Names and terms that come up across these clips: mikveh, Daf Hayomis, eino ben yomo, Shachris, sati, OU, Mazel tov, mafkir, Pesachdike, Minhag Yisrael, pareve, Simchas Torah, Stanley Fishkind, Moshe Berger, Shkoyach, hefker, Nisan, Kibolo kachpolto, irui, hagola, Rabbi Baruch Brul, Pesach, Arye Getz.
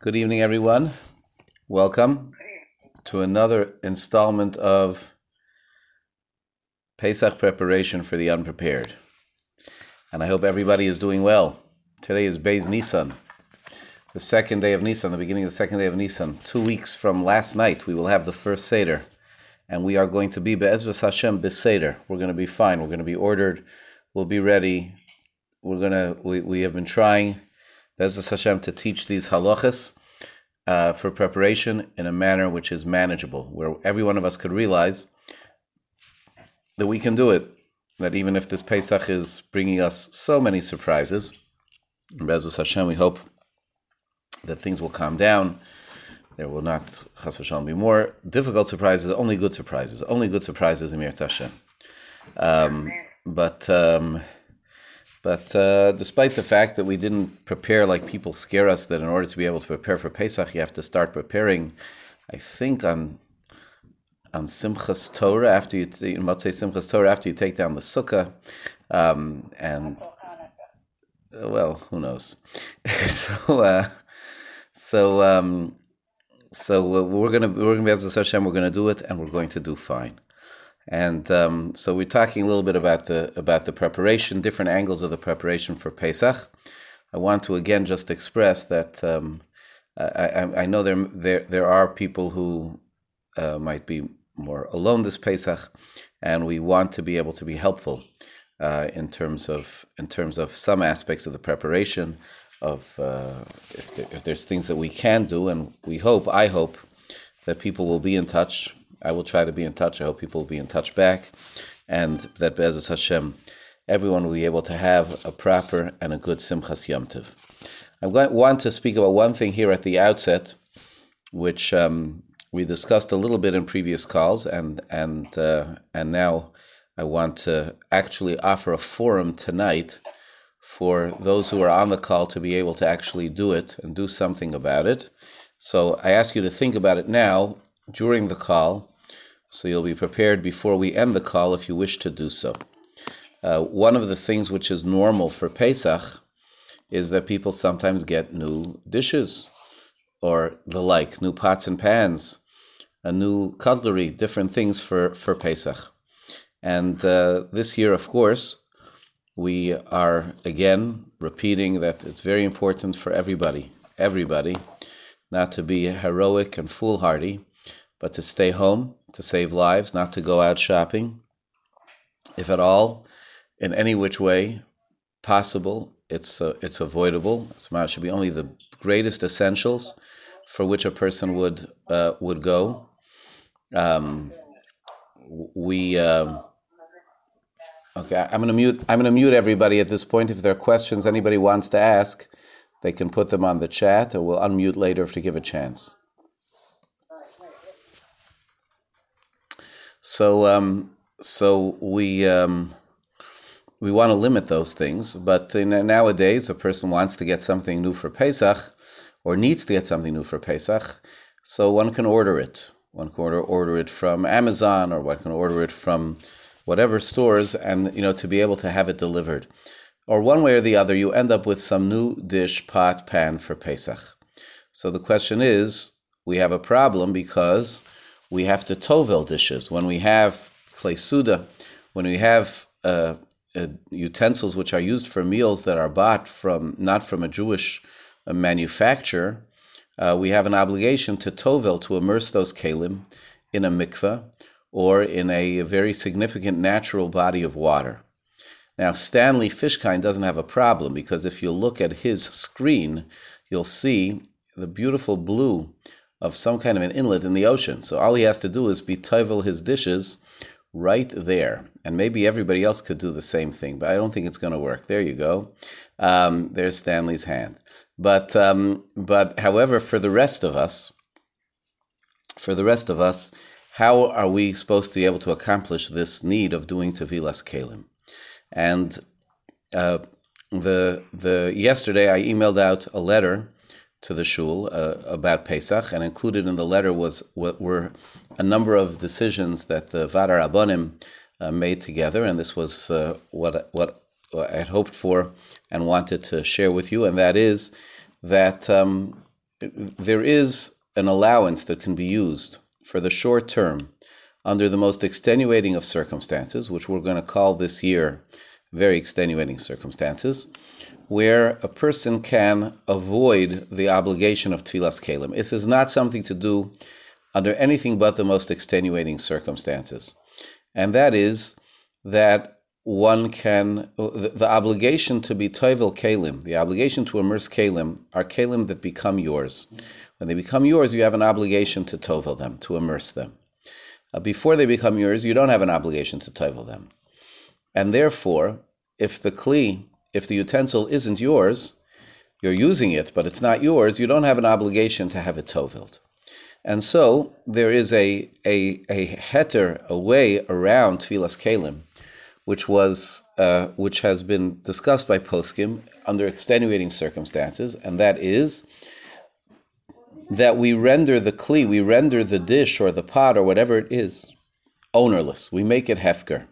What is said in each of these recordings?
Good evening, everyone. Welcome to another installment of Pesach preparation for the unprepared. And I hope everybody is doing well. Today is Beis Nisan, the second day of Nisan, the beginning of the second day of Nisan. 2 weeks from last night, we will have the first Seder. And we are going to be Be'ezus Hashem B'Seder. We're going to be fine. We're going to be ordered. We'll be ready. We have been trying, Be'ezus Hashem, to teach these halachas for preparation in a manner which is manageable, where every one of us could realize that we can do it, that even if this Pesach is bringing us so many surprises, Be'ezus Hashem, we hope that things will calm down. There will not, Chas v'Shalom, be more difficult surprises, only good surprises. Only good surprises, im yirtzeh Hashem. But despite the fact that we didn't prepare, like people scare us, that in order to be able to prepare for Pesach, you have to start preparing, I think on Simchas Torah, after you take down the sukkah, who knows? So we're gonna be Be'ezus Hashem. We're gonna do it, and we're going to do fine. And so we're talking a little bit about the preparation, different angles of the preparation for Pesach. I want to again just express that I know there are people who might be more alone this Pesach, and we want to be able to be helpful in terms of some aspects of the preparation. If there's things that we can do, and I hope that people will be in touch. I will try to be in touch. I hope people will be in touch back, and that Be'ezus Hashem, everyone will be able to have a proper and a good Simchas Yom Tov. I want to speak about one thing here at the outset, which we discussed a little bit in previous calls, and now I want to actually offer a forum tonight for those who are on the call to be able to actually do it and do something about it. So I ask you to think about it now during the call, so you'll be prepared before we end the call if you wish to do so. One of the things which is normal for Pesach is that people sometimes get new dishes or the like, new pots and pans, a new cutlery, different things for Pesach. And this year, of course, we are, again, repeating that it's very important for everybody, not to be heroic and foolhardy, but to stay home, to save lives, not to go out shopping. If at all, in any which way possible, it's avoidable. So it should be only the greatest essentials for which a person would go. Okay, I'm gonna mute everybody at this point. If there are questions anybody wants to ask, they can put them on the chat, or we'll unmute later if to give a chance. So we want to limit those things, but nowadays a person wants to get something new for Pesach, or needs to get something new for Pesach, so one can order it. One can order it from Amazon, or one can order it from whatever stores, and to be able to have it delivered. Or one way or the other, you end up with some new dish, pot, pan for Pesach. So the question is, we have a problem because we have to tovel dishes. When we have kli suda, when we have utensils which are used for meals that are bought not from a Jewish manufacturer, we have an obligation to tovel, to immerse those kelim in a mikveh, or in a very significant natural body of water. Now, Stanley Fishkind doesn't have a problem, because if you look at his screen, you'll see the beautiful blue of some kind of an inlet in the ocean. So all he has to do is be tovel his dishes right there. And maybe everybody else could do the same thing, but I don't think it's going to work. There you go. There's Stanley's hand. But however, for the rest of us, how are we supposed to be able to accomplish this need of doing Tevilas Kelim? And yesterday I emailed out a letter to the shul about Pesach, and included in the letter were a number of decisions that the Vada Rabbonim made together, and this was what I had hoped for and wanted to share with you, and that is that there is an allowance that can be used for the short term under the most extenuating of circumstances, which we're going to call this year very extenuating circumstances, where a person can avoid the obligation of Tevilas Kelim. It is not something to do under anything but the most extenuating circumstances. And that is that one can, the obligation to be Tevel Kelim, the obligation to immerse Kelim, are Kelim that become yours. When they become yours, you have an obligation to Tovel them, to immerse them. Before they become yours, you don't have an obligation to Tovel them. And therefore, if the kli, if the utensil isn't yours, you're using it, but it's not yours, you don't have an obligation to have it tovilled. And so there is a heter, a way around Tevilas Kelim, which has been discussed by poskim under extenuating circumstances, and that is that we render the kli, we render the dish or the pot or whatever it is, ownerless. We make it hefker.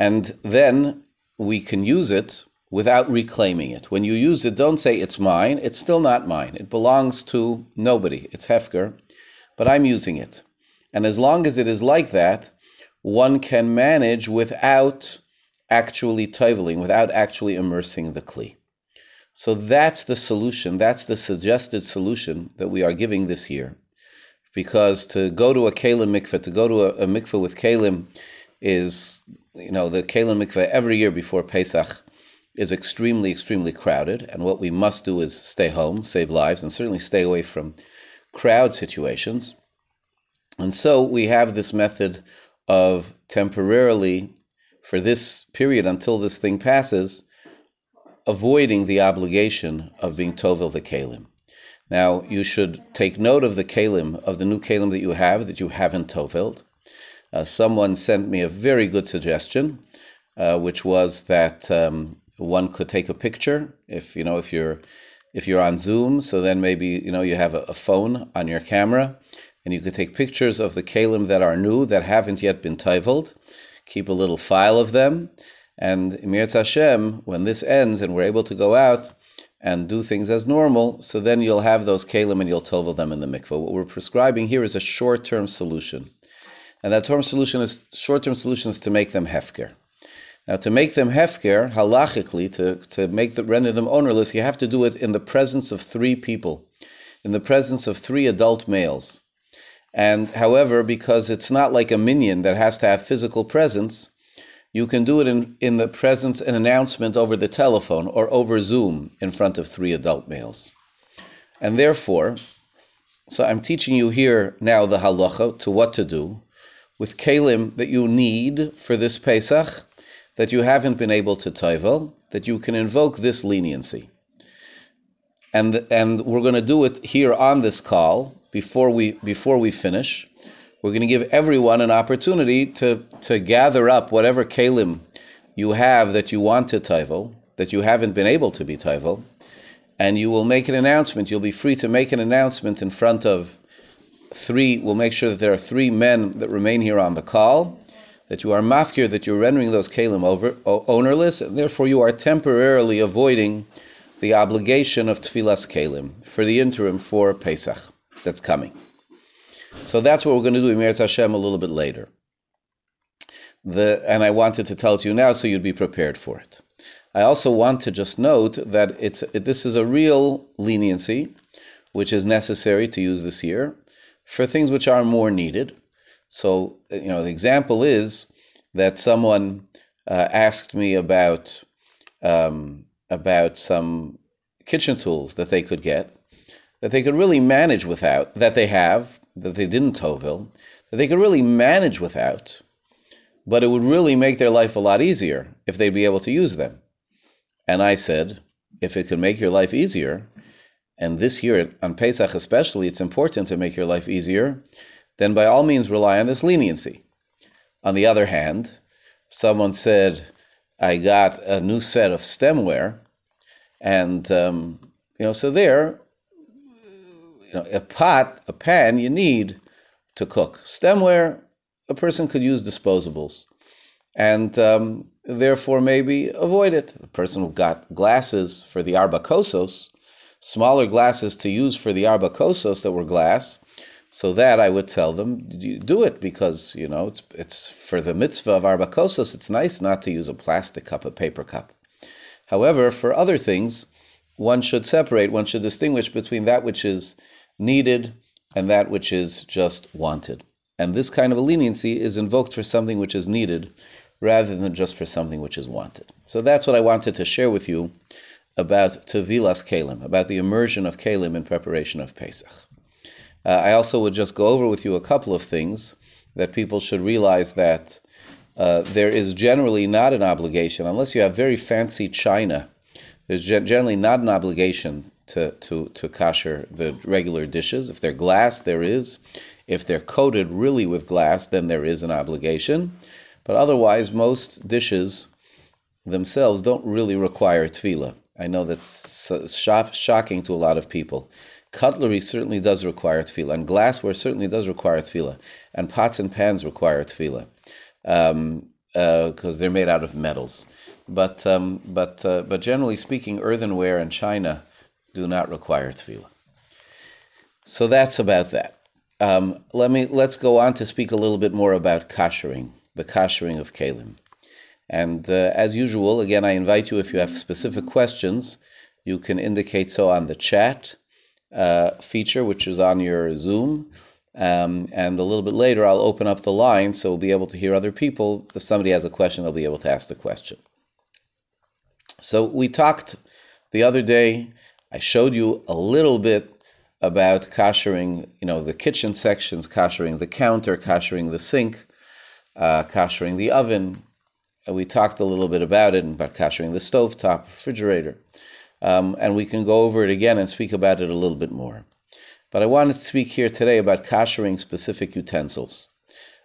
And then we can use it without reclaiming it. When you use it, don't say it's mine. It's still not mine. It belongs to nobody. It's hefker, but I'm using it. And as long as it is like that, one can manage without actually toveling, without actually immersing the kli. So that's the solution. That's the suggested solution that we are giving this year. Because to go to a kelim mikveh, to go to a mikveh with kelim is... You know, the Kalman mikveh every year before Pesach is extremely, extremely crowded. And what we must do is stay home, save lives, and certainly stay away from crowd situations. And so we have this method of temporarily, for this period until this thing passes, avoiding the obligation of being tovel the Kalim. Now, you should take note of the Kalim, of the new Kalim that you have, that you haven't tovelled. Someone sent me a very good suggestion, which was that one could take a picture if you're on Zoom. So then maybe you have a phone on your camera, and you could take pictures of the kelim that are new that haven't yet been toveled. Keep a little file of them, and im yirtzeh Hashem, when this ends and we're able to go out and do things as normal, so then you'll have those kelim and you'll tovel them in the mikveh. What we're prescribing here is a short-term solution. And that short-term solution is to make them hefker. Now, to make them hefker, halachically, to render them ownerless, you have to do it in the presence of three people, in the presence of three adult males. And however, because it's not like a minion that has to have physical presence, you can do it in the presence, an announcement over the telephone or over Zoom in front of three adult males. And therefore, so I'm teaching you here now the halacha to what to do with kelim that you need for this Pesach, that you haven't been able to tovel, that you can invoke this leniency. And we're going to do it here on this call, before we finish. We're going to give everyone an opportunity to gather up whatever kelim you have that you want to tovel, that you haven't been able to be tovel, and you will make an announcement. You'll be free to make an announcement in front of three, we'll make sure that there are three men that remain here on the call, that you are mafkir, that you're rendering those kelim ownerless, and therefore you are temporarily avoiding the obligation of Tevilas Kelim for the interim for Pesach that's coming. So that's what we're going to do in Im Yirtzeh Hashem a little bit later. And I wanted to tell it to you now so you'd be prepared for it. I also want to just note that this is a real leniency which is necessary to use this year for things which are more needed. So, the example is that someone asked me about some kitchen tools that they could get, that they could really manage without, that they have, that they didn't tovel, that they could really manage without, but it would really make their life a lot easier if they'd be able to use them. And I said, if it could make your life easier, and this year, on Pesach especially, it's important to make your life easier, then by all means rely on this leniency. On the other hand, someone said, I got a new set of stemware, and, so there, a pot, a pan, you need to cook. Stemware, a person could use disposables, and therefore maybe avoid it. A person who got glasses for the arbakosos, smaller glasses to use for the arba kosos that were glass, so that I would tell them, do it, because, you know, it's for the mitzvah of arba kosos, it's nice not to use a plastic cup, a paper cup. However, for other things, one should separate, one should distinguish between that which is needed and that which is just wanted. And this kind of a leniency is invoked for something which is needed rather than just for something which is wanted. So that's what I wanted to share with you about Tevilas Kelim, about the immersion of Kelim in preparation of Pesach. I also would just go over with you a couple of things that people should realize, that there is generally not an obligation, unless you have very fancy china, there's generally not an obligation to kasher the regular dishes. If they're glass, there is. If they're coated really with glass, then there is an obligation. But otherwise, most dishes themselves don't really require tefillah. I know that's shocking to a lot of people. Cutlery certainly does require tefillah, and glassware certainly does require tefillah, and pots and pans require tefillah, because they're made out of metals. But generally speaking, earthenware and china do not require tefillah. So that's about that. Let's go on to speak a little bit more about kashering, the kashering of kelim. And as usual, again, I invite you, if you have specific questions, you can indicate so on the chat feature, which is on your Zoom. And a little bit later, I'll open up the line so we'll be able to hear other people. If somebody has a question, they'll be able to ask the question. So we talked the other day, I showed you a little bit about kashering, you know, the kitchen sections, kashering the counter, kashering the sink, kashering the oven. And we talked a little bit about it, about kashering the stovetop, refrigerator. And we can go over it again and speak about it a little bit more. But I wanted to speak here today about kashering specific utensils.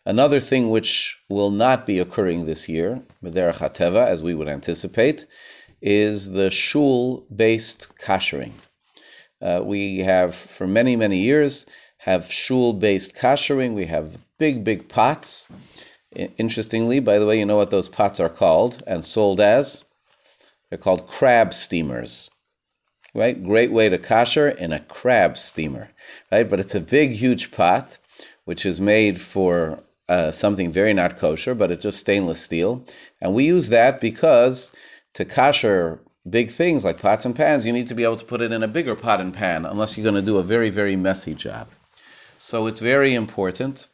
Another thing which will not be occurring this year, Mederach HaTeva, as we would anticipate, is the shul-based kashering. We have, for many, many years, have shul-based kashering. We have big, big pots. Interestingly, by the way, you know what those pots are called and sold as? They're called crab steamers, right? Great way to kasher in a crab steamer, right? But it's a big, huge pot, which is made for something very not kosher, but it's just stainless steel. And we use that because to kasher big things like pots and pans, you need to be able to put it in a bigger pot and pan, unless you're going to do a very, very messy job. So it's very important.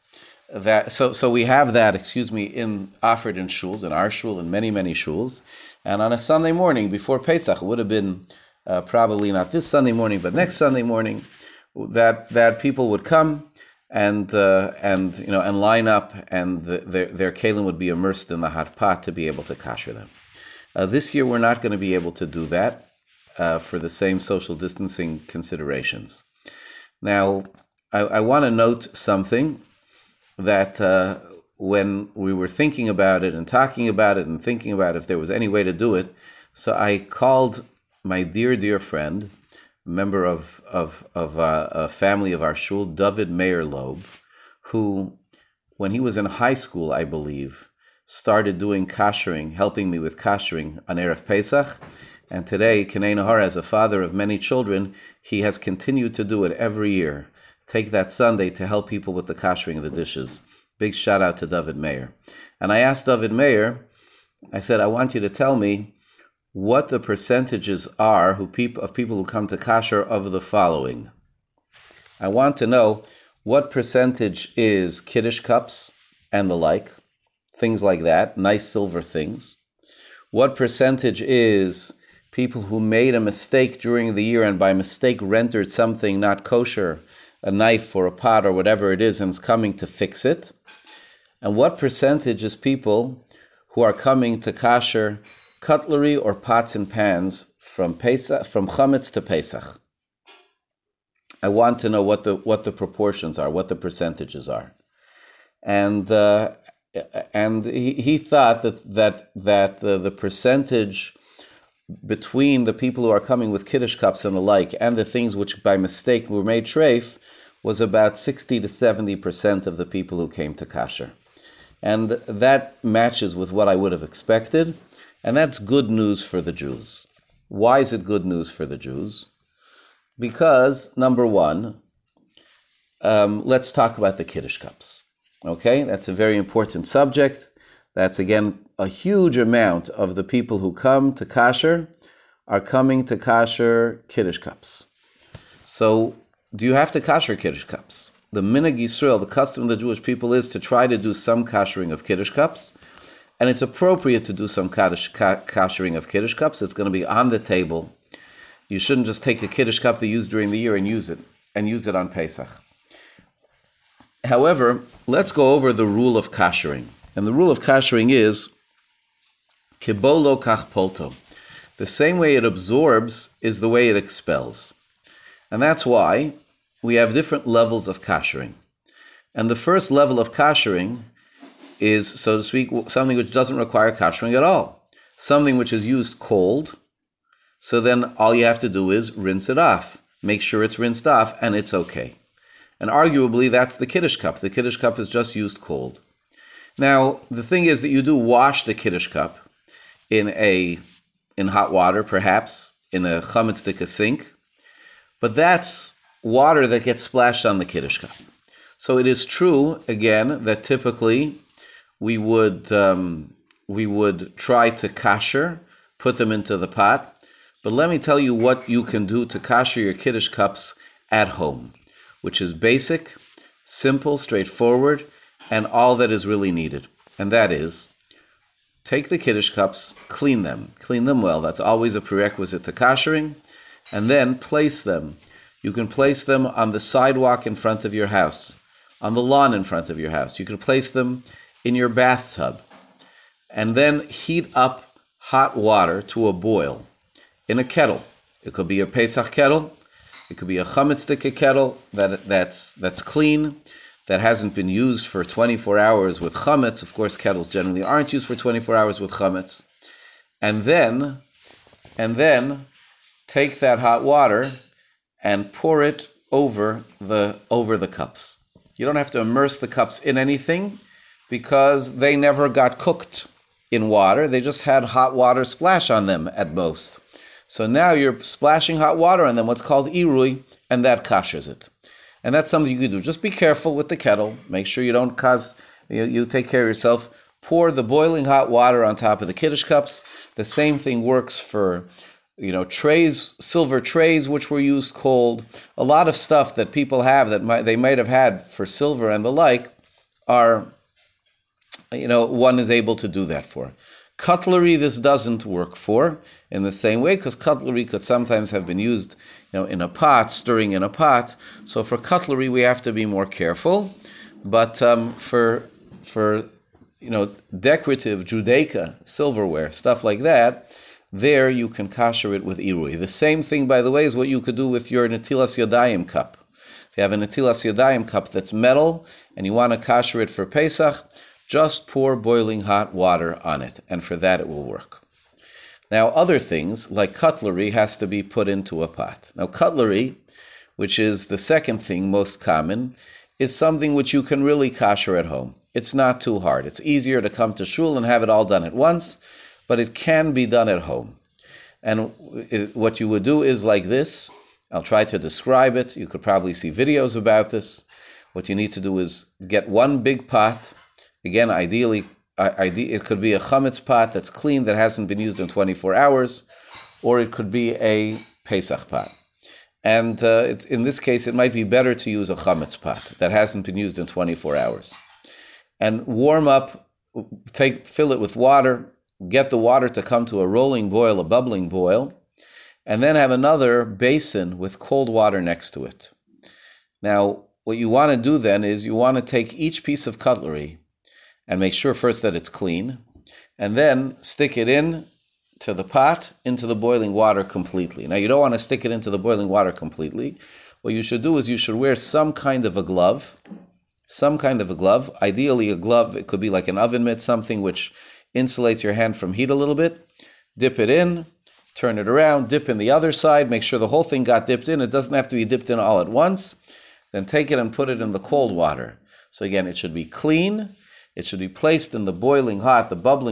So we have that, offered in shuls, in our shul, in many, many shuls. And on a Sunday morning before Pesach, it would have been probably not this Sunday morning, but next Sunday morning, that people would come and line up, and their kelim would be immersed in the hot pot to be able to kasher them. This year, we're not going to be able to do that for the same social distancing considerations. Now, I want to note something, that when we were thinking about it and talking about it and thinking about if there was any way to do it, so I called my dear, dear friend, member of a family of our shul, David Mayer Loeb, who, when he was in high school, I believe, started doing kashering, helping me with kashering on Erev Pesach. And today, Kanei Nahar, as a father of many children, he has continued to do it every year. Take that Sunday to help people with the kashering of the dishes. Big shout out to David Mayer. And I asked David Mayer, I said, I want you to tell me what the percentages are of people who come to kasher of the following. I want to know what percentage is Kiddush cups and the like, things like that, nice silver things. What percentage is people who made a mistake during the year and by mistake rendered something not kosher, a knife or a pot or whatever it is, and is coming to fix it? And what percentage is people who are coming to kasher cutlery or pots and pans from chametz to Pesach? I want to know what the proportions are, what the percentages are. And he thought that the percentage between the people who are coming with Kiddush cups and the like, and the things which by mistake were made treif, was about 60 to 70% of the people who came to kasher. And that matches with what I would have expected. And that's good news for the Jews. Why is it good news for the Jews? Because, number one, let's talk about the Kiddush cups. Okay, that's a very important subject. That's, again, a huge amount of the people who come to Kasher are coming to Kasher Kiddush cups. So, do you have to Kasher Kiddush cups? The Minhag Yisrael, the custom of the Jewish people, is to try to do some kashering of Kiddush cups. And it's appropriate to do some kashering of Kiddush cups. It's going to be on the table. You shouldn't just take a Kiddush cup they use during the year and use it on Pesach. However, let's go over the rule of kashering. And the rule of kashering is Kibolo kachpolto. The same way it absorbs is the way it expels. And that's why we have different levels of kashering. And the first level of kashering is, so to speak, something which doesn't require kashering at all. Something which is used cold. So then all you have to do is rinse it off. Make sure it's rinsed off, and it's okay. And arguably, that's the Kiddush cup. The Kiddush cup is just used cold. Now, the thing is that you do wash the Kiddush cup in hot water, perhaps, in a chametz sink. But that's water that gets splashed on the Kiddush cup. So it is true, again, that typically we would try to kasher, put them into the pot. But let me tell you what you can do to kasher your Kiddush cups at home, which is basic, simple, straightforward, and all that is really needed. And that is, take the Kiddush cups, clean them well. That's always a prerequisite to kashering. And then place them. You can place them on the sidewalk in front of your house, on the lawn in front of your house. You can place them in your bathtub. And then heat up hot water to a boil in a kettle. It could be a Pesach kettle. It could be a chametzdike kettle that's clean, that hasn't been used for 24 hours with chametz. Of course, kettles generally aren't used for 24 hours with chametz. And then take that hot water and pour it over the cups. You don't have to immerse the cups in anything because they never got cooked in water. They just had hot water splash on them at most. So now you're splashing hot water on them, what's called irui, and that kashers it. And that's something you can do. Just be careful with the kettle. Make sure you don't you take care of yourself. Pour the boiling hot water on top of the Kiddush cups. The same thing works for trays, silver trays which were used cold. A lot of stuff that people have that they might have had for silver and the like are, one is able to do that for. Cutlery, this doesn't work for in the same way because cutlery could sometimes have been used, in a pot, stirring in a pot. So for cutlery, we have to be more careful. But for decorative Judaica silverware, stuff like that, there you can kasher it with irui. The same thing, by the way, is what you could do with your netilas yodayim cup. If you have a netilas yodayim cup that's metal and you want to kasher it for Pesach, just pour boiling hot water on it, and for that it will work. Now, other things, like cutlery, has to be put into a pot. Now, cutlery, which is the second thing most common, is something which you can really kasher at home. It's not too hard. It's easier to come to shul and have it all done at once, but it can be done at home. And what you would do is like this. I'll try to describe it. You could probably see videos about this. What you need to do is get one big pot. Again, ideally, it could be a chametz pot that's clean, that hasn't been used in 24 hours, or it could be a Pesach pot. And in this case, it might be better to use a chametz pot that hasn't been used in 24 hours. And warm up, fill it with water, get the water to come to a rolling boil, a bubbling boil, and then have another basin with cold water next to it. Now, what you want to do then is you want to take each piece of cutlery and make sure first that it's clean, and then stick it in to the pot, into the boiling water completely. Now, you don't want to stick it into the boiling water completely. What you should do is you should wear some kind of a glove. Ideally, a glove, it could be like an oven mitt, something which insulates your hand from heat a little bit. Dip it in, turn it around, dip in the other side, make sure the whole thing got dipped in. It doesn't have to be dipped in all at once. Then take it and put it in the cold water. So again, it should be clean. It should be placed in the bubbling,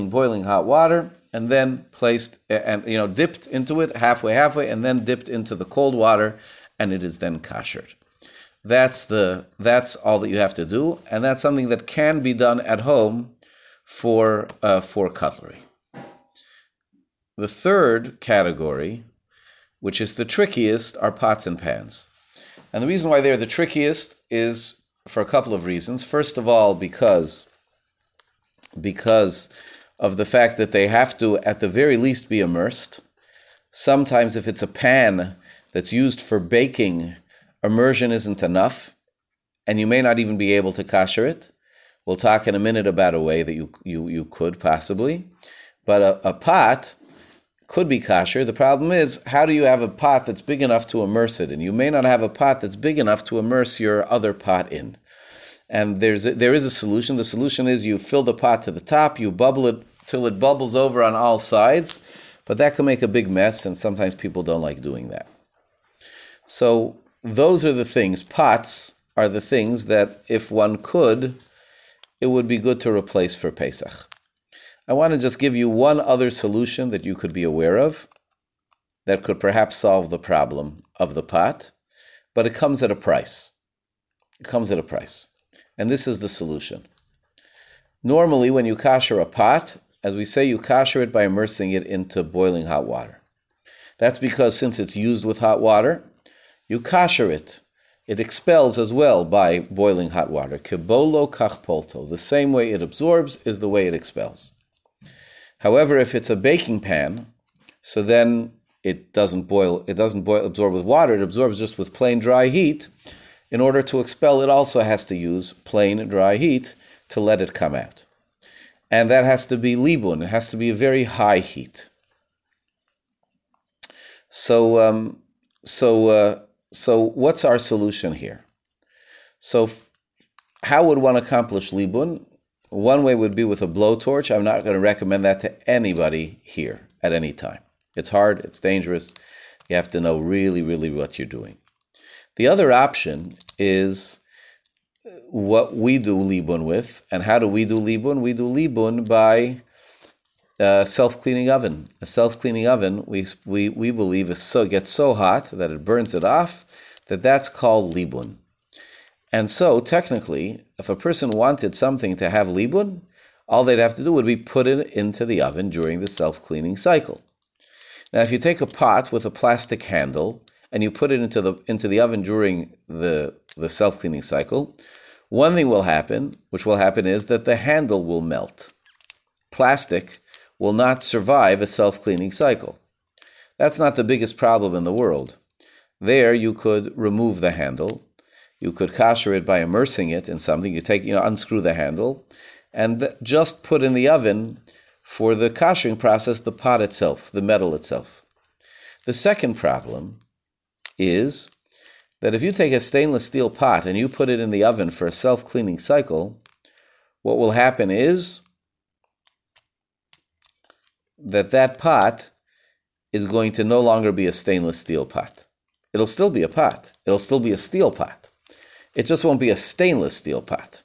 boiling hot water, and then placed, dipped into it halfway, and then dipped into the cold water and it is then kashered. That's all that you have to do, and that's something that can be done at home for cutlery. The third category, which is the trickiest, are pots and pans. And the reason why they're the trickiest is for a couple of reasons. First of all, because of the fact that they have to, at the very least, be immersed. Sometimes if it's a pan that's used for baking, immersion isn't enough, and you may not even be able to kasher it. We'll talk in a minute about a way that you could possibly. But a pot could be kasher. The problem is, how do you have a pot that's big enough to immerse it in? You may not have a pot that's big enough to immerse your other pot in. And there is a solution. The solution is you fill the pot to the top, you bubble it till it bubbles over on all sides, but that can make a big mess, and sometimes people don't like doing that. So those are the things. Pots are the things that, if one could, it would be good to replace for Pesach. I want to just give you one other solution that you could be aware of that could perhaps solve the problem of the pot, but it comes at a price. It comes at a price. And this is the solution. Normally, when you kasher a pot, as we say, you kasher it by immersing it into boiling hot water. That's because since it's used with hot water, you kasher it. It expels as well by boiling hot water. Kibolo kachpolto. The same way it absorbs is the way it expels. However, if it's a baking pan, so then it doesn't absorb with water, it absorbs just with plain dry heat. In order to expel, it also has to use plain dry heat to let it come out. And that has to be Libun. It has to be a very high heat. So what's our solution here? How would one accomplish Libun? One way would be with a blowtorch. I'm not going to recommend that to anybody here at any time. It's hard. It's dangerous. You have to know really, really what you're doing. The other option is what we do Libun with. And how do we do Libun? We do Libun by a self-cleaning oven. A self-cleaning oven, we believe, gets so hot that it burns it off, that's called Libun. And so, technically, if a person wanted something to have Libun, all they'd have to do would be put it into the oven during the self-cleaning cycle. Now, if you take a pot with a plastic handle, and you put it into the oven during the self-cleaning cycle, one thing will happen, is that the handle will melt. Plastic will not survive a self-cleaning cycle. That's not the biggest problem in the world. There, you could remove the handle. You could kasher it by immersing it in something. You unscrew the handle, and just put in the oven for the kashering process the pot itself, the metal itself. The second problem is that if you take a stainless steel pot and you put it in the oven for a self-cleaning cycle, what will happen is that pot is going to no longer be a stainless steel pot. It'll still be a pot. It'll still be a steel pot. It just won't be a stainless steel pot.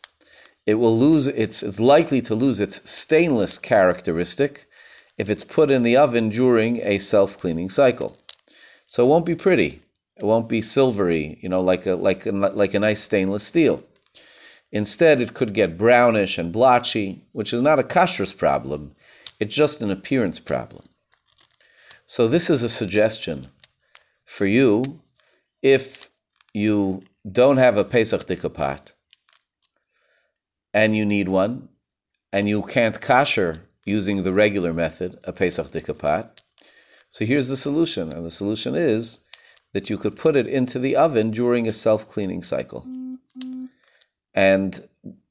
It will lose it's likely to lose its stainless characteristic if it's put in the oven during a self-cleaning cycle. So it won't be pretty. It won't be silvery, like a nice stainless steel. Instead, it could get brownish and blotchy, which is not a kashrus problem. It's just an appearance problem. So this is a suggestion for you if you don't have a Pesachdike pot and you need one, and you can't kasher using the regular method, a Pesachdike pot. So here's the solution, and the solution is that you could put it into the oven during a self-cleaning cycle. And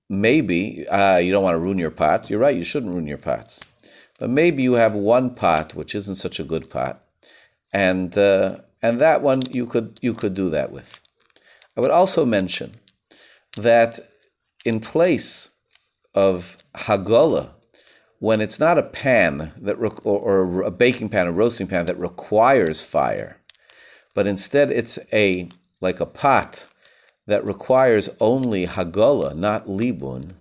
maybe, you don't want to ruin your pots. You're right, you shouldn't ruin your pots. But maybe you have one pot, which isn't such a good pot, and that one you could do that with. I would also mention that in place of hagola, when it's not a pan or a baking pan or roasting pan that requires fire, but instead it's like a pot that requires only hagola, not libun,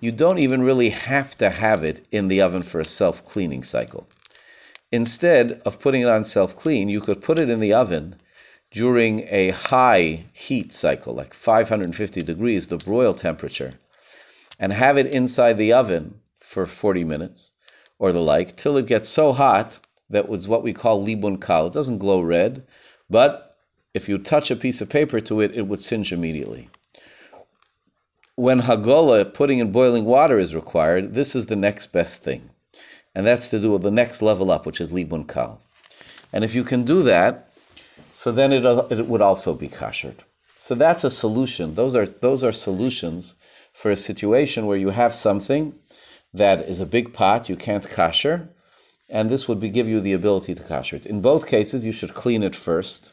you don't even really have to have it in the oven for a self-cleaning cycle. Instead of putting it on self-clean, you could put it in the oven during a high heat cycle, like 550 degrees, the broil temperature, and have it inside the oven for 40 minutes or the like, till it gets so hot that was what we call Libun Kal. It doesn't glow red, but if you touch a piece of paper to it, it would singe immediately. When hagola, putting in boiling water, is required, this is the next best thing. And that's to do with the next level up, which is Libun Kal. And if you can do that, so then it would also be kashered. So that's a solution. Those are solutions for a situation where you have something that is a big pot, you can't kasher, and this would give you the ability to kasher it. In both cases, you should clean it first.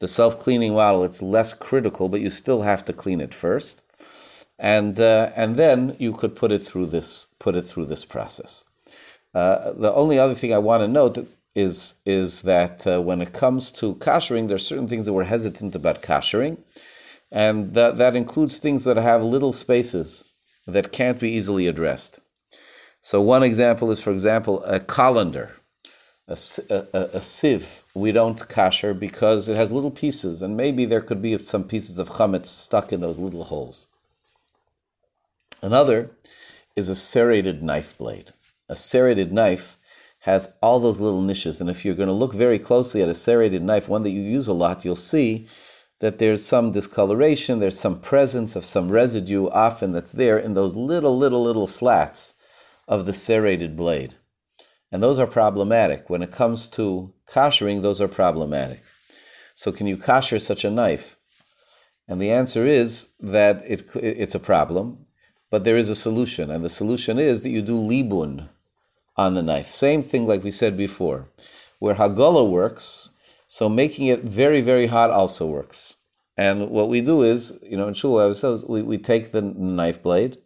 The self-cleaning model, it's less critical, but you still have to clean it first, and then you could put it through this process. The only other thing I want to note is that when it comes to kashering, there are certain things that we're hesitant about kashering, and that includes things that have little spaces that can't be easily addressed. So one example is, for example, a colander, a sieve. We don't kasher because it has little pieces, and maybe there could be some pieces of chametz stuck in those little holes. Another is a serrated knife blade. A serrated knife has all those little niches, and if you're going to look very closely at a serrated knife, one that you use a lot, you'll see that there's some discoloration, there's some presence of some residue often that's there in those little slats of the serrated blade. And those are problematic. When it comes to kashering, those are problematic. So can you kasher such a knife? And the answer is that it's a problem, but there is a solution. And the solution is that you do libun on the knife. Same thing like we said before. Where hagola works, so making it very, very hot also works. And what we do is, in shul, we take the knife blade,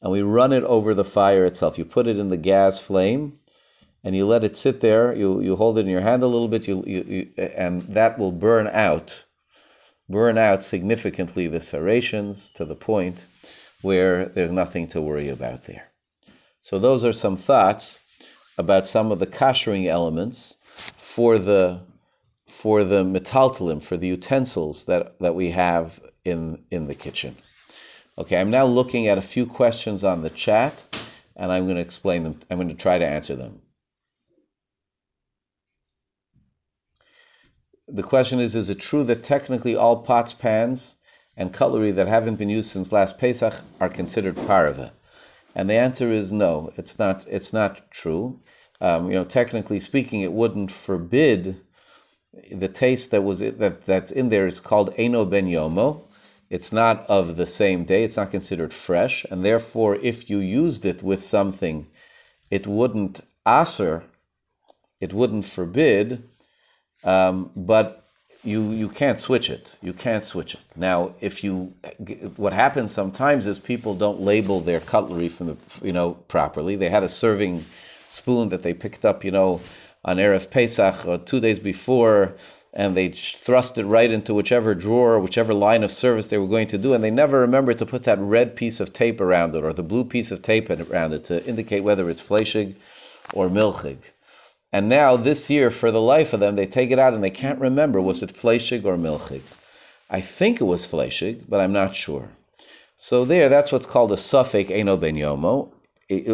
and we run it over the fire itself. You put it in the gas flame, and you let it sit there. You hold it in your hand a little bit, and that will burn out significantly the serrations to the point where there's nothing to worry about there. So those are some thoughts about some of the kashering elements for the metaltalim, for the utensils that we have in the kitchen. Okay, I'm now looking at a few questions on the chat, and I'm going to explain them. I'm going to try to answer them. The question is it true that technically all pots, pans, and cutlery that haven't been used since last Pesach are considered pareve? And the answer is no, it's not true. Technically speaking, it wouldn't forbid the taste that's in there is called eino ben yomo. It's not of the same day, it's not considered fresh, and therefore if you used it with something, it wouldn't forbid, but you can't switch it. Now, what happens sometimes is people don't label their cutlery from properly. They had a serving spoon that they picked up, on Erev Pesach or 2 days before, and they thrust it right into whichever drawer, whichever line of service they were going to do, and they never remembered to put that red piece of tape around it or the blue piece of tape around it to indicate whether it's fleishig or milchig. And now this year, for the life of them, they take it out and they can't remember, was it fleishig or milchig? I think it was fleishig, but I'm not sure. So that's what's called a sofek eino ben yomo.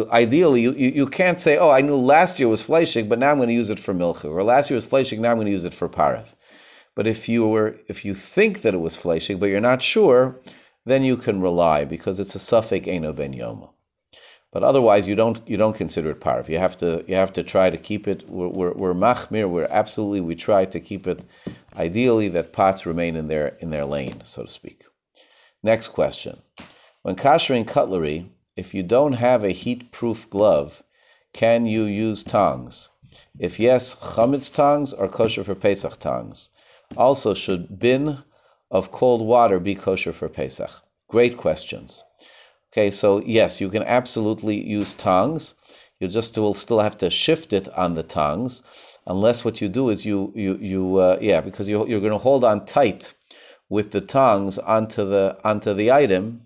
Ideally, you can't say, I knew last year was fleishig, but now I'm going to use it for milchig, or last year was fleishig, now I'm going to use it for pareve. But if you think that it was fleishig, but you're not sure, then you can rely, because it's a sofek eino ben yomo. But otherwise, you don't consider it pareve. You have to try to keep it. We're machmir. We try to keep it ideally that pots remain in their lane, so to speak. Next question: when kashering cutlery, if you don't have a heat-proof glove, can you use tongs? If yes, chametz tongs or kosher for Pesach tongs? Also, should bin of cold water be kosher for Pesach? Great questions. Okay, so yes, you can absolutely use tongs. You just will still have to shift it on the tongs, unless what you do is because you're going to hold on tight with the tongs onto the item.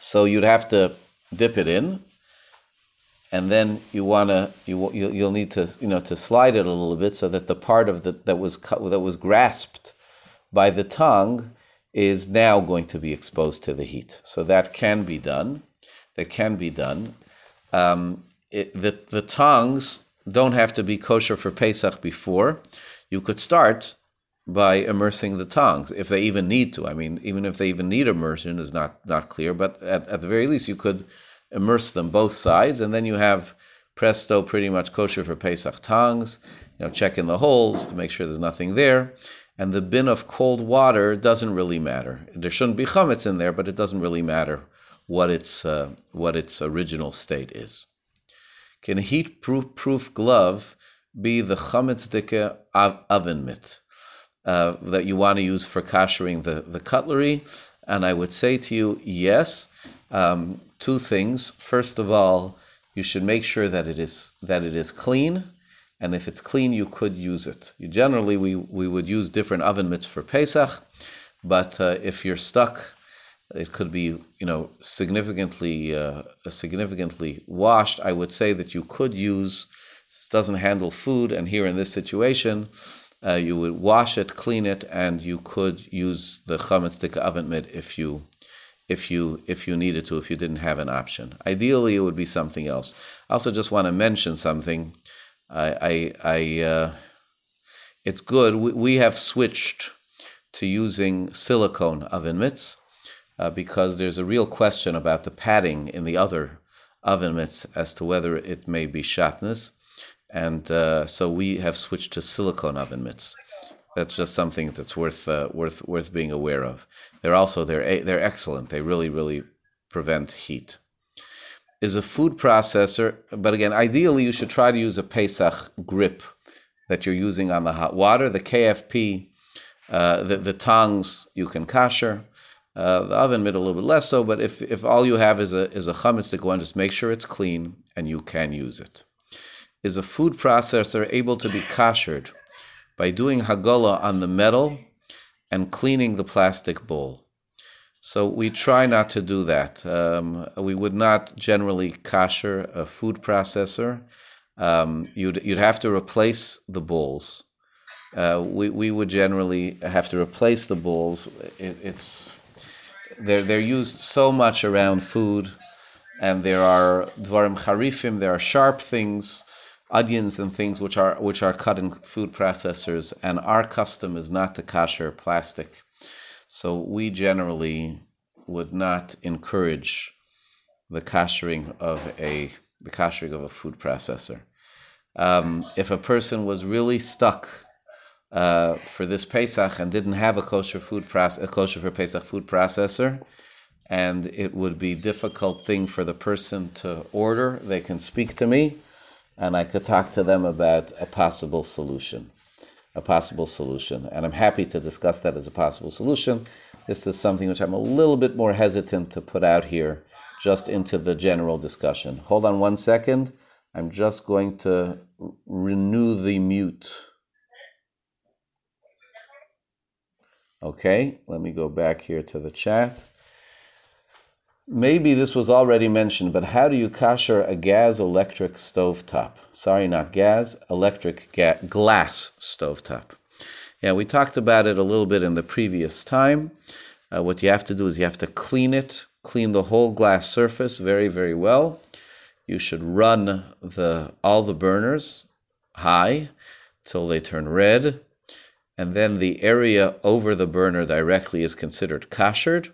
So you'd have to dip it in, and then you'll need to to slide it a little bit so that the part of that was grasped by the tongue is now going to be exposed to the heat. So that can be done. The tongues don't have to be kosher for Pesach before. You could start by immersing the tongues, if they even need to. I mean, even if they even need immersion is not clear, but at the very least you could immerse them both sides, and then you have presto, pretty much kosher for Pesach tongues. Check in the holes to make sure there's nothing there. And the bin of cold water doesn't really matter. There shouldn't be chametz in there, but it doesn't really matter what its original state is. Can heat-proof glove be the chametzdike oven mitt that you want to use for koshering the cutlery? And I would say to you, yes. Two things. First of all, you should make sure that it is clean, and if it's clean, you could use it. Generally, we would use different oven mitts for Pesach, but if you're stuck, it could be significantly washed. I would say that you could use. This doesn't handle food, and here in this situation, you would wash it, clean it, and you could use the chametzdike oven mitt if you needed to, if you didn't have an option. Ideally, it would be something else. I also just want to mention something. It's good. We have switched to using silicone oven mitts because there's a real question about the padding in the other oven mitts as to whether it may be shatnez, and so we have switched to silicone oven mitts. That's just something that's worth being aware of. They're excellent. They really prevent heat. Is a food processor, but again, ideally you should try to use a Pesach grip that you're using on the hot water. The KFP, the tongs you can kasher. The oven mitt a little bit less so. But if all you have is a chametzdike one, just make sure it's clean and you can use it. Is a food processor able to be kashered by doing hagola on the metal and cleaning the plastic bowl? So we try not to do that. We would not generally kasher a food processor. You'd have to replace the bowls. We would generally have to replace the bowls. They're used so much around food, and there are dvarim harifim. There are sharp things. Onions and things which are cut in food processors, and our custom is not to kasher plastic, so we generally would not encourage the kashering of a food processor. If a person was really stuck for this Pesach and didn't have a kosher for Pesach food processor, and it would be a difficult thing for the person to order, they can speak to me, and I could talk to them about a possible solution. And I'm happy to discuss that as a possible solution. This is something which I'm a little bit more hesitant to put out here, just into the general discussion. Hold on one second. I'm just going to renew the mute. Okay, let me go back here to the chat. Maybe this was already mentioned, but how do you kasher a gas-electric stovetop? Sorry, not gas, glass stovetop. Yeah, we talked about it a little bit in the previous time. What you have to do is you have to clean the whole glass surface very, very well. You should run all the burners high till they turn red, and then the area over the burner directly is considered kashered.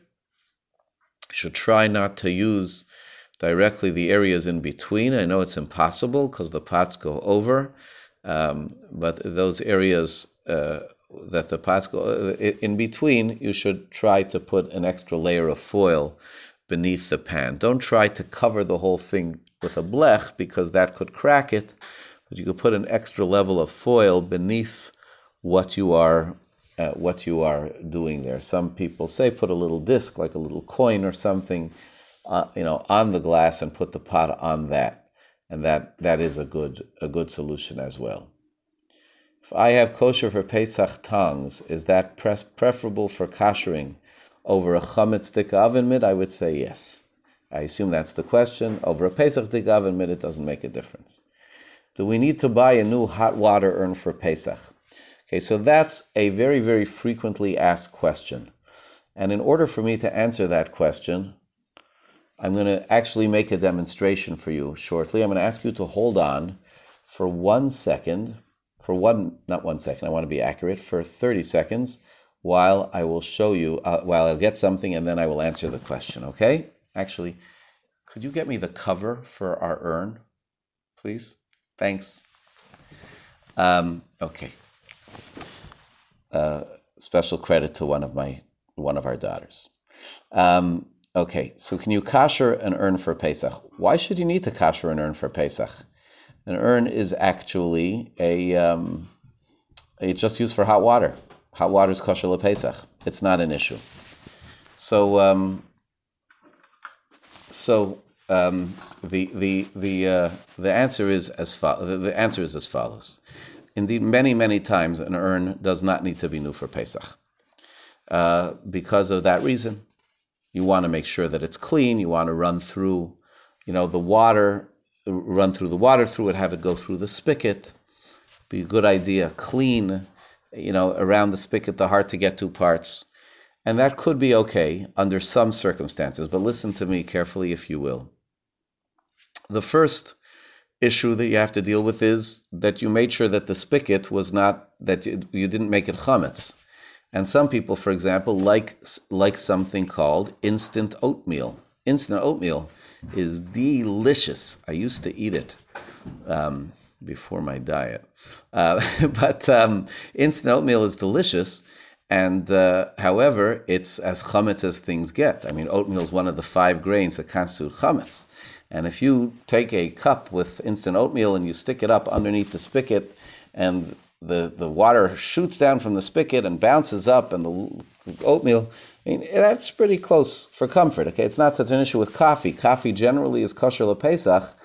Should try not to use directly the areas in between. I know it's impossible because the pots go over, but those areas that the pots go in between, you should try to put an extra layer of foil beneath the pan. Don't try to cover the whole thing with a blech because that could crack it, but you could put an extra level of foil beneath what you are doing there. Some people say put a little disc, like a little coin or something, on the glass and put the pot on that, and that is a good solution as well. If I have kosher for Pesach tongues, is that preferable for kashering over a chametzdike oven mitt? I would say yes. I assume that's the question. Over a Pesachdike oven mitt, it doesn't make a difference. Do we need to buy a new hot water urn for Pesach? Okay, so that's a very, very frequently asked question. And in order for me to answer that question, I'm going to actually make a demonstration for you shortly. I'm going to ask you to hold on for 1 second, I want to be accurate, for 30 seconds, while I will show you, while I'll get something, and then I will answer the question, okay? Actually, could you get me the cover for our urn, please? Thanks. Okay. Special credit to one of our daughters. Okay, so can you kasher an urn for Pesach? Why should you need to kasher an urn for Pesach? An urn is actually it's just used for hot water. Hot water is kosher le Pesach. It's not an issue. So the answer is as follows. Indeed, many times an urn does not need to be new for Pesach because of that reason. You want to make sure that it's clean. You want to run the water through it, have it go through the spigot. Be a good idea. Clean, around the spigot, the hard to get to parts. And that could be okay under some circumstances. But listen to me carefully, if you will. The first issue that you have to deal with is that you made sure that the spigot was not, that you didn't make it chametz. And some people, for example, like something called instant oatmeal. Instant oatmeal is delicious. I used to eat it before my diet. But instant oatmeal is delicious. And however, it's as chametz as things get. I mean, oatmeal is one of the 5 grains that constitute chametz. And if you take a cup with instant oatmeal and you stick it up underneath the spigot and the water shoots down from the spigot and bounces up, and the oatmeal, I mean, that's pretty close for comfort, okay? It's not such an issue with coffee. Coffee generally is kosher le Pesach.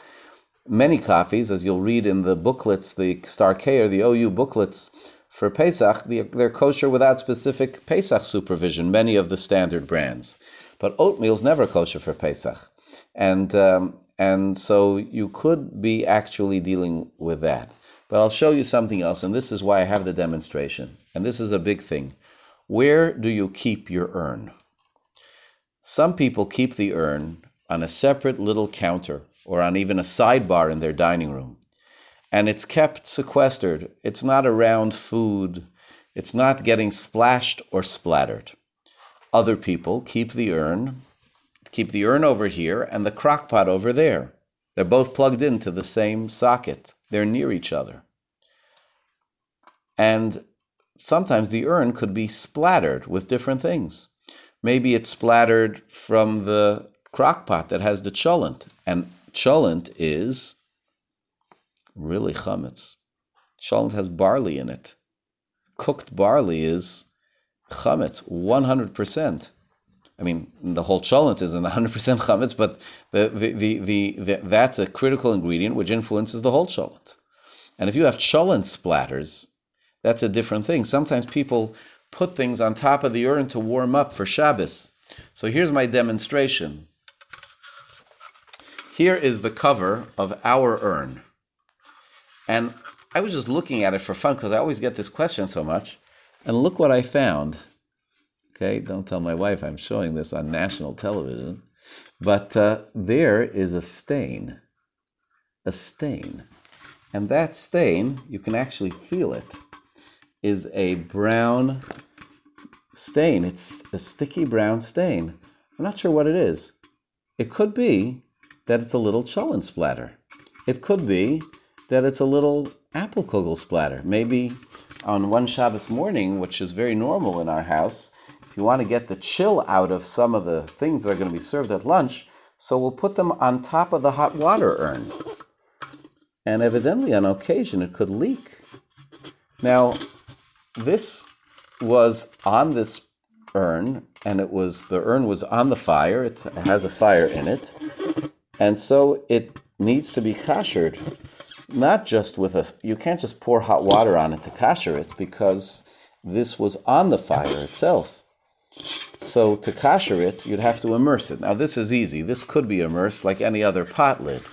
Many coffees, as you'll read in the booklets, the Star K or the OU booklets for Pesach, they're kosher without specific Pesach supervision, many of the standard brands. But oatmeal's never kosher for Pesach. And so you could be actually dealing with that. But I'll show you something else, and this is why I have the demonstration. And this is a big thing. Where do you keep your urn? Some people keep the urn on a separate little counter or on even a sidebar in their dining room. And it's kept sequestered. It's not around food. It's not getting splashed or splattered. Other people keep the urn over here and the crock pot over there. They're both plugged into the same socket. They're near each other. And sometimes the urn could be splattered with different things. Maybe it's splattered from the crock pot that has the cholent. And cholent is really chametz. Cholent has barley in it. Cooked barley is chametz, 100%. I mean, the whole cholent isn't 100% chametz, but that's a critical ingredient which influences the whole cholent. And if you have cholent splatters, that's a different thing. Sometimes people put things on top of the urn to warm up for Shabbos. So here's my demonstration. Here is the cover of our urn. And I was just looking at it for fun because I always get this question so much. And look what I found. Okay, don't tell my wife I'm showing this on national television. But there is a stain. And that stain, you can actually feel it, is a brown stain. It's a sticky brown stain. I'm not sure what it is. It could be that it's a little cholent splatter. It could be that it's a little appelkugel splatter. Maybe on one Shabbos morning, which is very normal in our house, if you want to get the chill out of some of the things that are going to be served at lunch, so we'll put them on top of the hot water urn. And evidently, on occasion, it could leak. Now, this was on this urn, and the urn was on the fire. It has a fire in it. And so it needs to be kashered, not just you can't just pour hot water on it to kasher it, because this was on the fire itself. also, to kasher it, you'd have to immerse it. Now this is easy. This could be immersed like any other pot lid.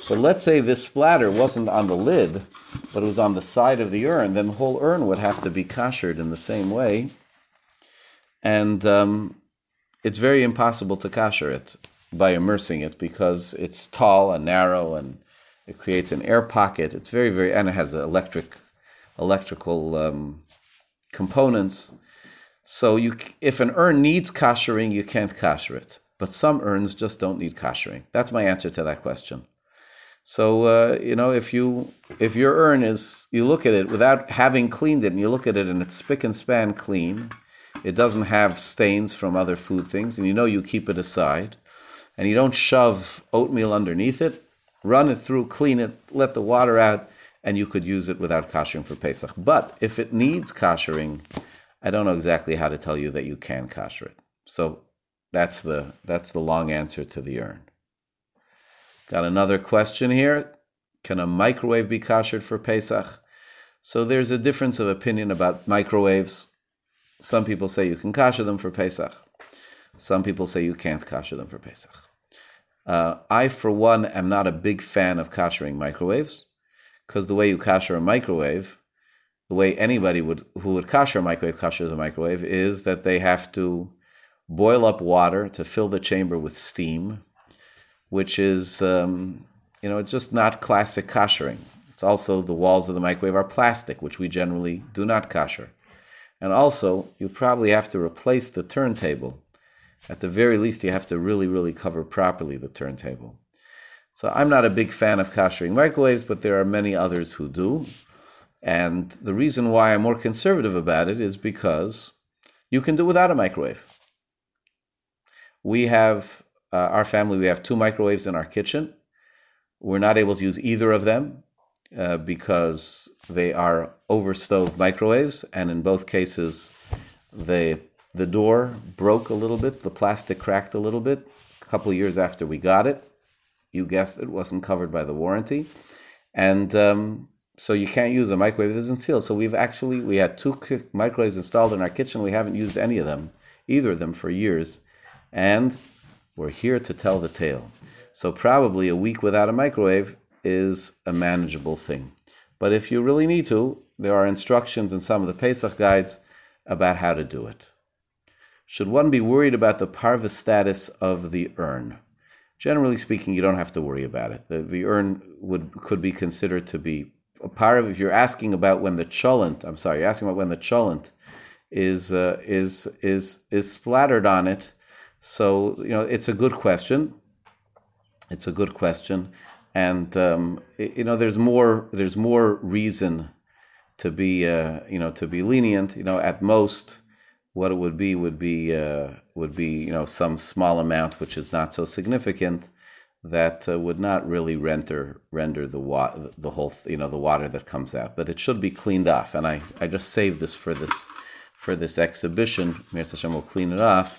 So let's say this splatter wasn't on the lid, but it was on the side of the urn, then the whole urn would have to be kashered in the same way. And it's very impossible to kasher it by immersing it, because it's tall and narrow and it creates an air pocket. It's very, very, and it has electrical components. So if an urn needs kashering, you can't kasher it. But some urns just don't need kashering. That's my answer to that question. So, if your urn is, you look at it without having cleaned it, and you look at it and it's spick and span clean, it doesn't have stains from other food things, and you keep it aside, and you don't shove oatmeal underneath it, run it through, clean it, let the water out, and you could use it without kashering for Pesach. But if it needs kashering, I don't know exactly how to tell you that you can kasher it. So that's the long answer to the urn. Got another question here. Can a microwave be kashered for Pesach? So there's a difference of opinion about microwaves. Some people say you can kasher them for Pesach. Some people say you can't kasher them for Pesach. I, for one, am not a big fan of kashering microwaves, because the way you kasher a microwave, the way anybody who would kasher the microwave, is that they have to boil up water to fill the chamber with steam, which is, it's just not classic kashering. It's also the walls of the microwave are plastic, which we generally do not kasher. And also, you probably have to replace the turntable. At the very least, you have to really, really cover properly the turntable. So I'm not a big fan of kashering microwaves, but there are many others who do. And the reason why I'm more conservative about it is because you can do without a microwave. We have... our family, we have two microwaves in our kitchen. We're not able to use either of them because they are overstove microwaves, and in both cases, the door broke a little bit, the plastic cracked a little bit, a couple of years after we got it. You guessed it, wasn't covered by the warranty. And so you can't use a microwave that isn't sealed. So we had two microwaves installed in our kitchen. We haven't used any of them, either of them, for years. And... we're here to tell the tale. So probably a week without a microwave is a manageable thing. But if you really need to, there are instructions in some of the Pesach guides about how to do it. Should one be worried about the pareve status of the urn? Generally speaking, you don't have to worry about it. The urn could be considered to be a pareve. If you're asking about when the cholent, is splattered on it, so, it's a good question. It's a good question. And, there's more reason to be, lenient. At most, what it would be some small amount, which is not so significant, that would not really render the whole, the water that comes out. But it should be cleaned off. And I just saved this for this exhibition. Im yirtzeh Hashem will clean it off.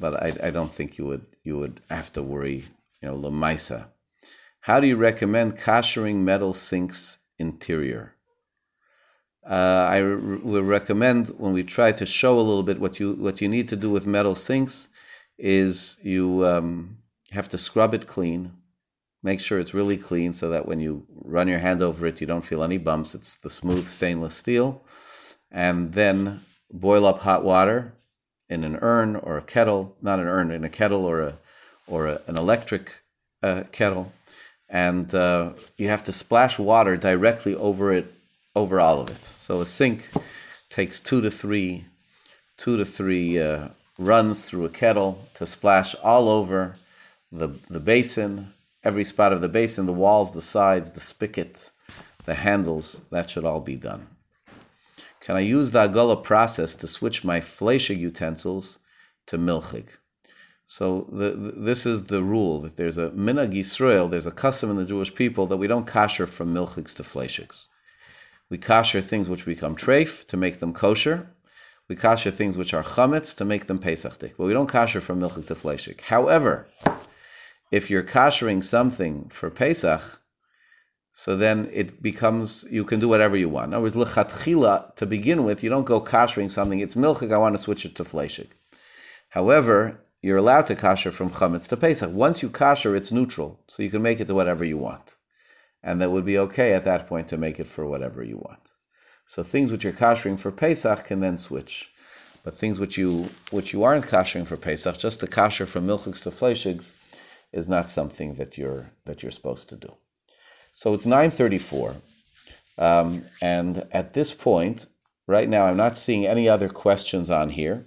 But I don't think you would have to worry, lemaisa. How do you recommend kashering metal sinks interior? I would recommend, when we try to show a little bit what you need to do with metal sinks, is you have to scrub it clean, make sure it's really clean so that when you run your hand over it, you don't feel any bumps. It's the smooth stainless steel. And then boil up hot water in an urn or a kettle, not an urn, in a kettle or an electric kettle, and you have to splash water directly over all of it. So a sink takes two to three runs through a kettle to splash all over the basin, every spot of the basin, the walls, the sides, the spigot, the handles. That should all be done. Can I use the hagola process to switch my fleishig utensils to milchig? So this is the rule, that there's a Minhag Yisrael, there's a custom in the Jewish people that we don't kasher from milchigs to fleishigs. We kasher things which become treif to make them kosher. We kasher things which are chametz to make them Pesachdike. But we don't kasher from milchig to fleishig. However, if you're kashering something for Pesach, so then it becomes, you can do whatever you want. In other words, lechatchila, to begin with, you don't go kashering something, it's milchig, I want to switch it to fleishig. However, you're allowed to kasher from chametz to Pesach. Once you kasher, it's neutral, so you can make it to whatever you want. And that would be okay at that point to make it for whatever you want. So things which you're kashering for Pesach can then switch. But things which you aren't kashering for Pesach, just to kasher from milchigs to fleishigs, is not something that you're supposed to do. So it's 9:34. And at this point, right now, I'm not seeing any other questions on here.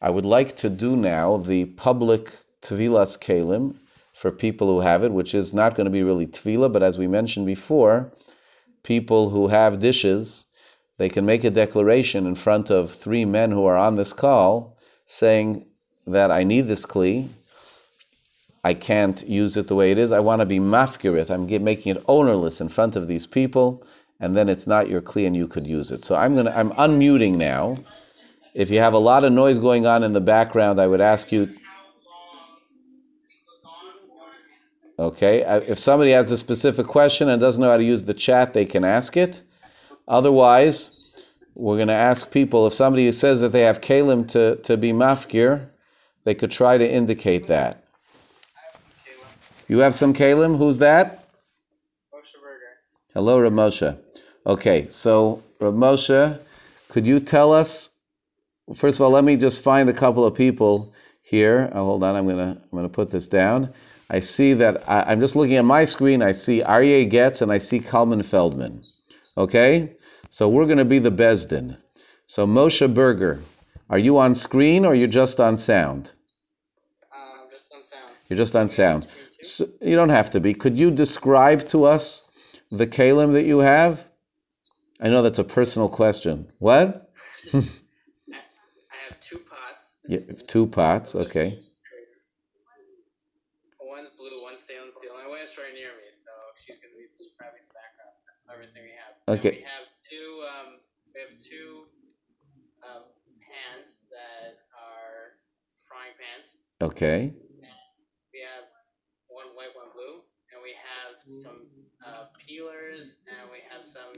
I would like to do now the public Tevilas Kelim for people who have it, which is not going to be really Tevila, but as we mentioned before, people who have dishes, they can make a declaration in front of three men who are on this call saying that I need this kli, I can't use it the way it is, I want to be mafkir it, I'm making it ownerless in front of these people, and then it's not your kli and you could use it. So I'm unmuting now. If you have a lot of noise going on in the background, I would ask you... Okay, if somebody has a specific question and doesn't know how to use the chat, they can ask it. Otherwise, we're going to ask people, if somebody says that they have kalim to be mafkir, they could try to indicate that. I have some kalim. You have some kalim? Who's that? Moshe Berger. Hello, Rav Moshe. Okay, so Rav Moshe, could you tell us... First of all, let me just find a couple of people here. Oh, hold on, I'm gonna put this down. I see that I'm just looking at my screen. I see Arye Getz and I see Kalman Feldman. Okay, so we're gonna be the Besdin. So Moshe Berger, are you on screen or you're just on sound? I'm just on sound. You're just on sound. So you don't have to be. Could you describe to us the kalim that you have? I know that's a personal question. What? Yeah, two pots, okay. One's blue, one's stainless steel. My wife's right near me, so she's going to be describing the background, everything we have. Okay. And we have two pans that are frying pans. Okay. We have one white, one blue, and we have some peelers, and we have some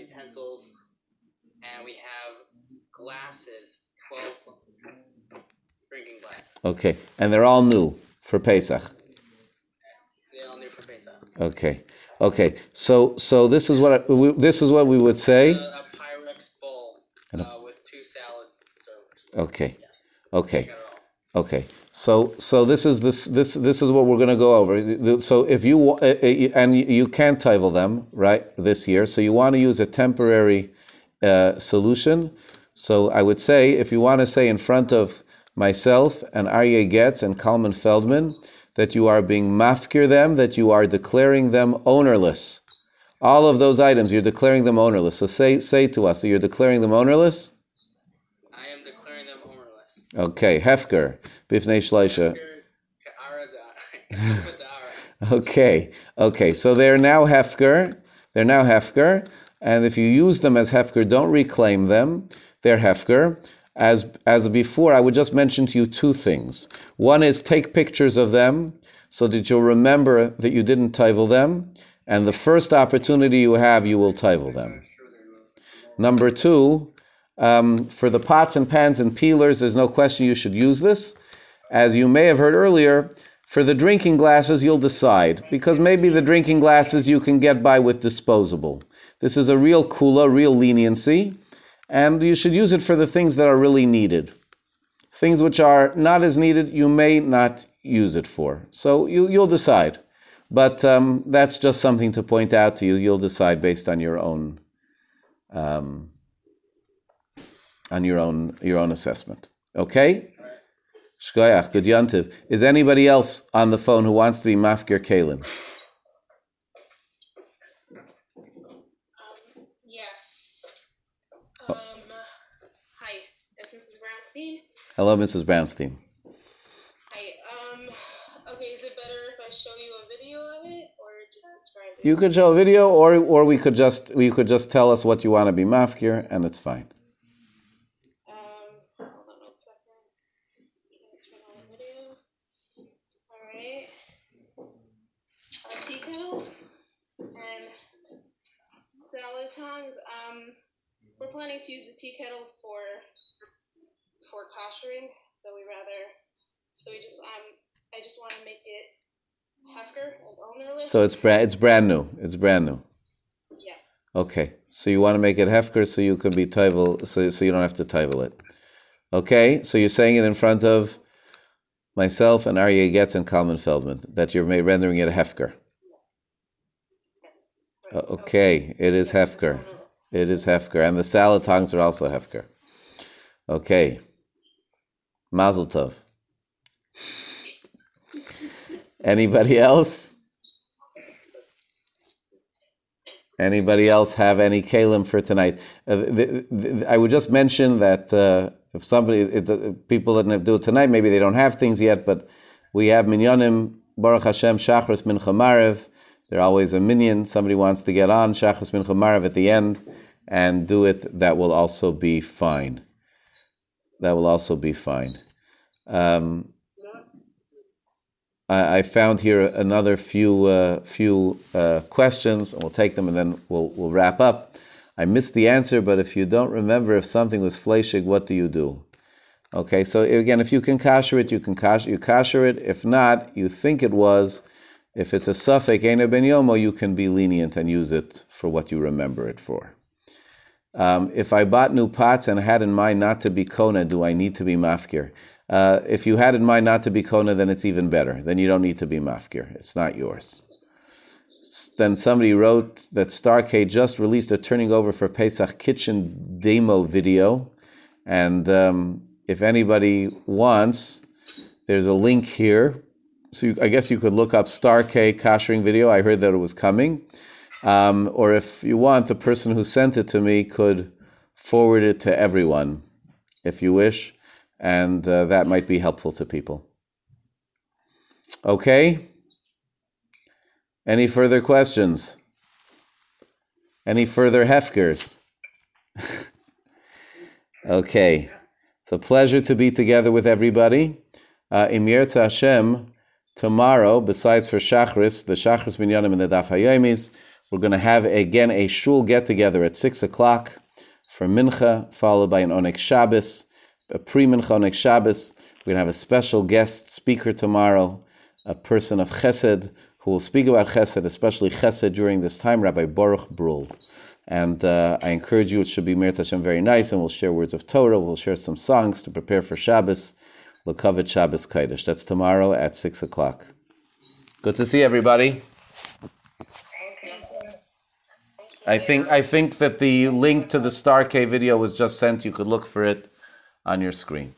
utensils, and we have glasses. 12 drinking glasses. Okay, and they're all new for Pesach. They're all new for Pesach. Okay. So this is what we would say. A Pyrex bowl with two salad servers. Okay. Yes. Okay. Okay. So this is what we're going to go over. So if you and you can't title them right this year, so you want to use a temporary solution. So I would say, if you want to say in front of myself and Arye Getz and Kalman Feldman, that you are being mafkir them, that you are declaring them ownerless. All of those items, you're declaring them ownerless. So say to us, so you're declaring them ownerless? I am declaring them ownerless. Okay, hefker, bifnei shleisha. Okay, so they're now hefker. And if you use them as hefker, don't reclaim them. They're hefker. As before, I would just mention to you two things. One is take pictures of them so that you'll remember that you didn't title them. And the first opportunity you have, you will title them. Number two, for the pots and pans and peelers, there's no question you should use this. As you may have heard earlier, for the drinking glasses, you'll decide. Because maybe the drinking glasses you can get by with disposable. This is a real kula, real leniency, and you should use it for the things that are really needed. Things which are not as needed, you may not use it for. So you'll decide. But that's just something to point out to you. You'll decide based on your own assessment. Okay? Shkoyach, good yantiv. Is anybody else on the phone who wants to be mafkir kalim? Hello, Mrs. Brownstein. Hi. Okay, is it better if I show you a video of it, or just describe it? You could show a video, or we could just tell us what you want to be mafkir, and it's fine. Hold on one second. I'm going to turn on the video. All right. Pico and salad tongs. We're planning to use the tea kettle for... for koshering, I just want to make it hefker and ownerless. So it's brand new. Yeah. Okay. So you want to make it hefker so you can be toivel, so you don't have to toivel it. Okay. So you're saying it in front of myself and Arye Getz and Kalman Feldman that you're rendering it hefker. Yeah. Okay. It is hefker. It is hefker, and the salad tongs are also hefker. Okay. Mazel tov. Anybody else? Anybody else have any kelim for tonight? I would just mention that if somebody, people that do it tonight, maybe they don't have things yet, but we have minyanim, Baruch Hashem, Shachris Mincha Marev. They're always a minion. Somebody wants to get on Shachris Mincha Marev at the end and do it. That will also be fine. I found here another few questions, and we'll take them, and then we'll wrap up. I missed the answer, but if you don't remember, if something was fleishig, what do you do? Okay, so again, if you can kasher it, you kasher it. If not, you think it was. If it's a sofek, eino ben yomo, you can be lenient and use it for what you remember it for. If I bought new pots and had in mind not to be kona, do I need to be mafkir? If you had in mind not to be kona, then it's even better. Then you don't need to be mafkir. It's not yours. Then somebody wrote that Star K just released a turning over for Pesach kitchen demo video. And if anybody wants, there's a link here. So I guess you could look up Star K koshering video. I heard that it was coming. Or if you want, the person who sent it to me could forward it to everyone, if you wish. And that might be helpful to people. Okay? Any further questions? Any further hefkers? Okay. It's a pleasure to be together with everybody. Im yirtzeh Hashem, tomorrow, besides for Shachris, the Shachris Minyanim and the Daf Hayomis, we're going to have again a shul get-together at 6 o'clock for Mincha, followed by an Oneg Shabbos. A pre-minchonik Shabbos. We're going to have a special guest speaker tomorrow, a person of Chesed, who will speak about Chesed, especially Chesed during this time, Rabbi Baruch Brul. And I encourage you, it should be Mirz Hashem very nice, and we'll share words of Torah, we'll share some songs to prepare for Shabbos, Lekavet Shabbos Kiddush. That's tomorrow at 6 o'clock. Good to see everybody. I think that the link to the Star K video was just sent. You could look for it on your screen.